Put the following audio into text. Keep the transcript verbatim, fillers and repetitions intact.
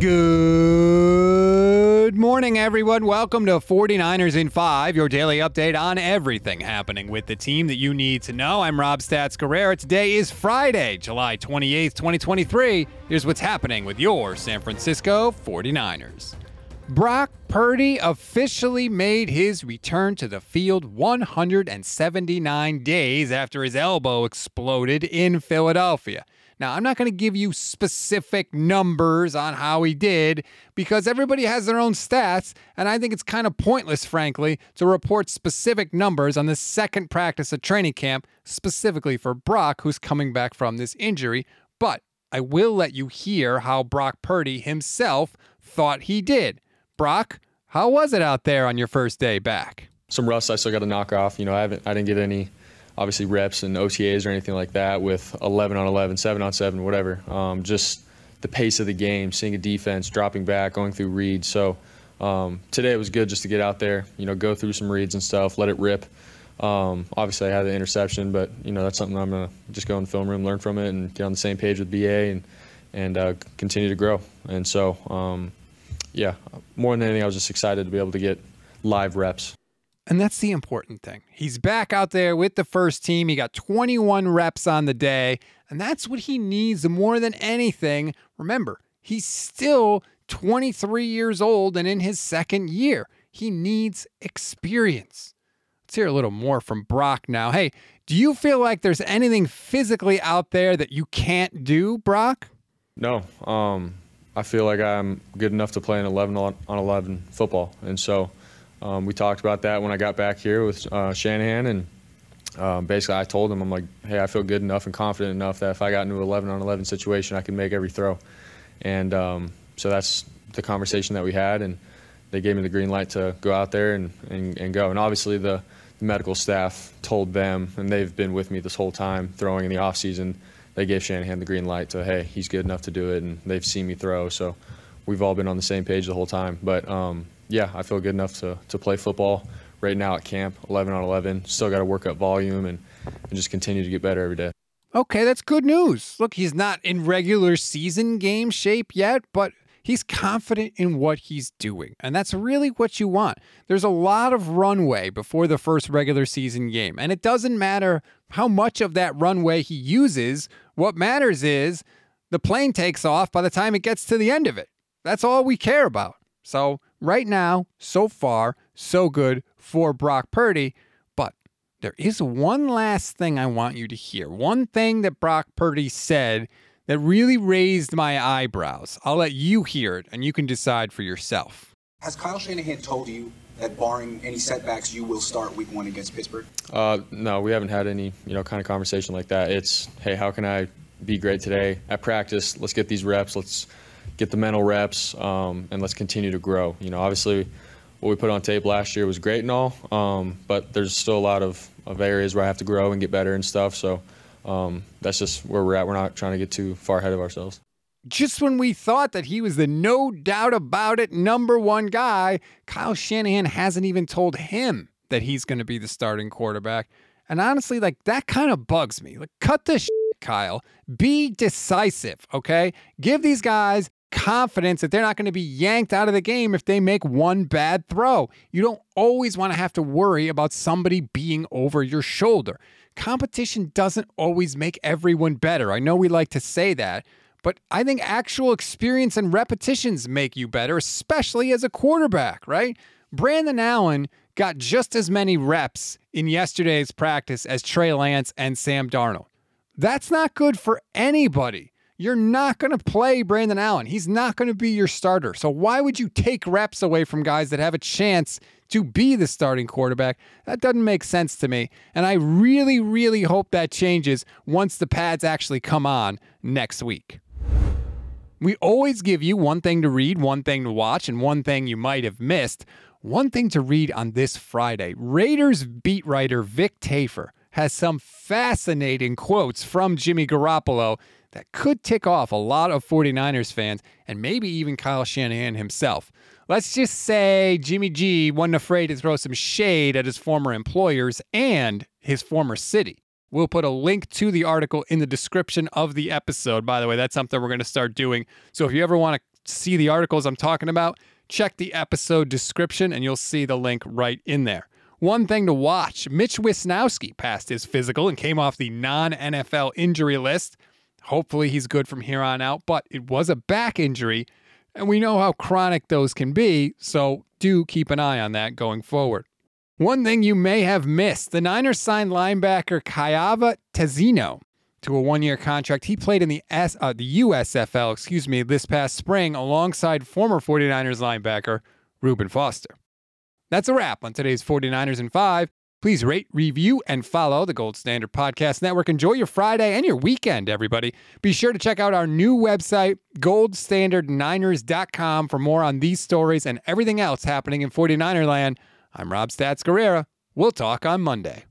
Good morning, everyone. Welcome to forty-niners in five, your daily update on everything happening with the team that you need to know. I'm Rob Stats Guerrera. Today is Friday, July twenty-eighth, twenty twenty-three. Here's what's happening with your San Francisco forty-niners. Brock Purdy officially made his return to the field one hundred seventy-nine days after his elbow exploded in Philadelphia. Now, I'm not going to give you specific numbers on how he did because everybody has their own stats, and I think it's kind of pointless, frankly, to report specific numbers on the second practice of training camp, specifically for Brock, who's coming back from this injury. But I will let you hear how Brock Purdy himself thought he did. Brock, how was it out there on your first day back? Some rust I still got to knock off. You know, I haven't, I didn't get any... obviously reps and O T As or anything like that with eleven on eleven, seven on seven, whatever. Um, just the pace of the game, seeing a defense, dropping back, going through reads. So um, today it was good just to get out there, you know, go through some reads and stuff, let it rip. Um, obviously I had the interception, but, you know, that's something I'm going to just go in the film room, learn from it, and get on the same page with B A and, and uh, continue to grow. And so, um, yeah, more than anything, I was just excited to be able to get live reps. And that's the important thing. He's back out there with the first team. He got twenty-one reps on the day, and that's what he needs more than anything. Remember, he's still twenty-three years old and in his second year. He needs experience. Let's hear a little more from Brock now. Hey, do you feel like there's anything physically out there that you can't do, Brock? No. Um, I feel like I'm good enough to play an eleven on eleven football, and so... Um, we talked about that when I got back here with uh, Shanahan, and um, basically I told him, I'm like, hey, I feel good enough and confident enough that if I got into an eleven on eleven situation, I could make every throw. And um, so that's the conversation that we had, and they gave me the green light to go out there and, and, and go. And obviously the, the medical staff told them, and they've been with me this whole time throwing in the offseason. They gave Shanahan the green light to, hey, he's good enough to do it, and they've seen me throw. So we've all been on the same page the whole time. But um, yeah, I feel good enough to, to play football right now at camp, eleven on eleven. Still got to work up volume and, and just continue to get better every day. Okay, that's good news. Look, he's not in regular season game shape yet, but he's confident in what he's doing, and that's really what you want. There's a lot of runway before the first regular season game, and it doesn't matter how much of that runway he uses. What matters is the plane takes off by the time it gets to the end of it. That's all we care about. So right now, so far, so good for Brock Purdy. But there is one last thing I want you to hear. One thing that Brock Purdy said that really raised my eyebrows. I'll let you hear it, and you can decide for yourself. Has Kyle Shanahan told you that barring any setbacks, you will start week one against Pittsburgh? Uh, no, we haven't had any, you know, kind of conversation like that. It's, hey, how can I be great today at practice? Let's get these reps. Let's get the mental reps, um, and let's continue to grow. You know, obviously what we put on tape last year was great and all, um, but there's still a lot of, of areas where I have to grow and get better and stuff. So um, that's just where we're at. We're not trying to get too far ahead of ourselves. Just when we thought that he was the no doubt about it number one guy, Kyle Shanahan hasn't even told him that he's going to be the starting quarterback. And honestly, like, that kind of bugs me. Like, cut the shit, Kyle. Be decisive, okay? Give these guys confidence that they're not going to be yanked out of the game if they make one bad throw. You don't always want to have to worry about somebody being over your shoulder. Competition doesn't always make everyone better. I know we like to say that, but I think actual experience and repetitions make you better, especially as a quarterback, right? Brandon Allen got just as many reps in yesterday's practice as Trey Lance and Sam Darnold. That's not good for anybody. You're not going to play Brandon Allen. He's not going to be your starter. So why would you take reps away from guys that have a chance to be the starting quarterback? That doesn't make sense to me. And I really, really hope that changes once the pads actually come on next week. We always give you one thing to read, one thing to watch, and one thing you might have missed. One thing to read on this Friday. Raiders beat writer Vic Tafur has some fascinating quotes from Jimmy Garoppolo that could tick off a lot of forty-niners fans and maybe even Kyle Shanahan himself. Let's just say Jimmy G wasn't afraid to throw some shade at his former employers and his former city. We'll put a link to the article in the description of the episode. By the way, that's something we're going to start doing. So if you ever want to see the articles I'm talking about, check the episode description and you'll see the link right in there. One thing to watch, Mitch Wisniewski passed his physical and came off the non N F L injury list. Hopefully he's good from here on out, but it was a back injury, and we know how chronic those can be, so do keep an eye on that going forward. One thing you may have missed, the Niners signed linebacker Kayava Tazino to a one-year contract. He played in the S, uh, the U S F L, excuse me, this past spring alongside former forty-niners linebacker Reuben Foster. That's a wrap on today's forty-niners in five. Please rate, review, and follow the Gold Standard Podcast Network. Enjoy your Friday and your weekend, everybody. Be sure to check out our new website, gold standard niners dot com, for more on these stories and everything else happening in forty-niner land. I'm Rob Stats Guerrera. We'll talk on Monday.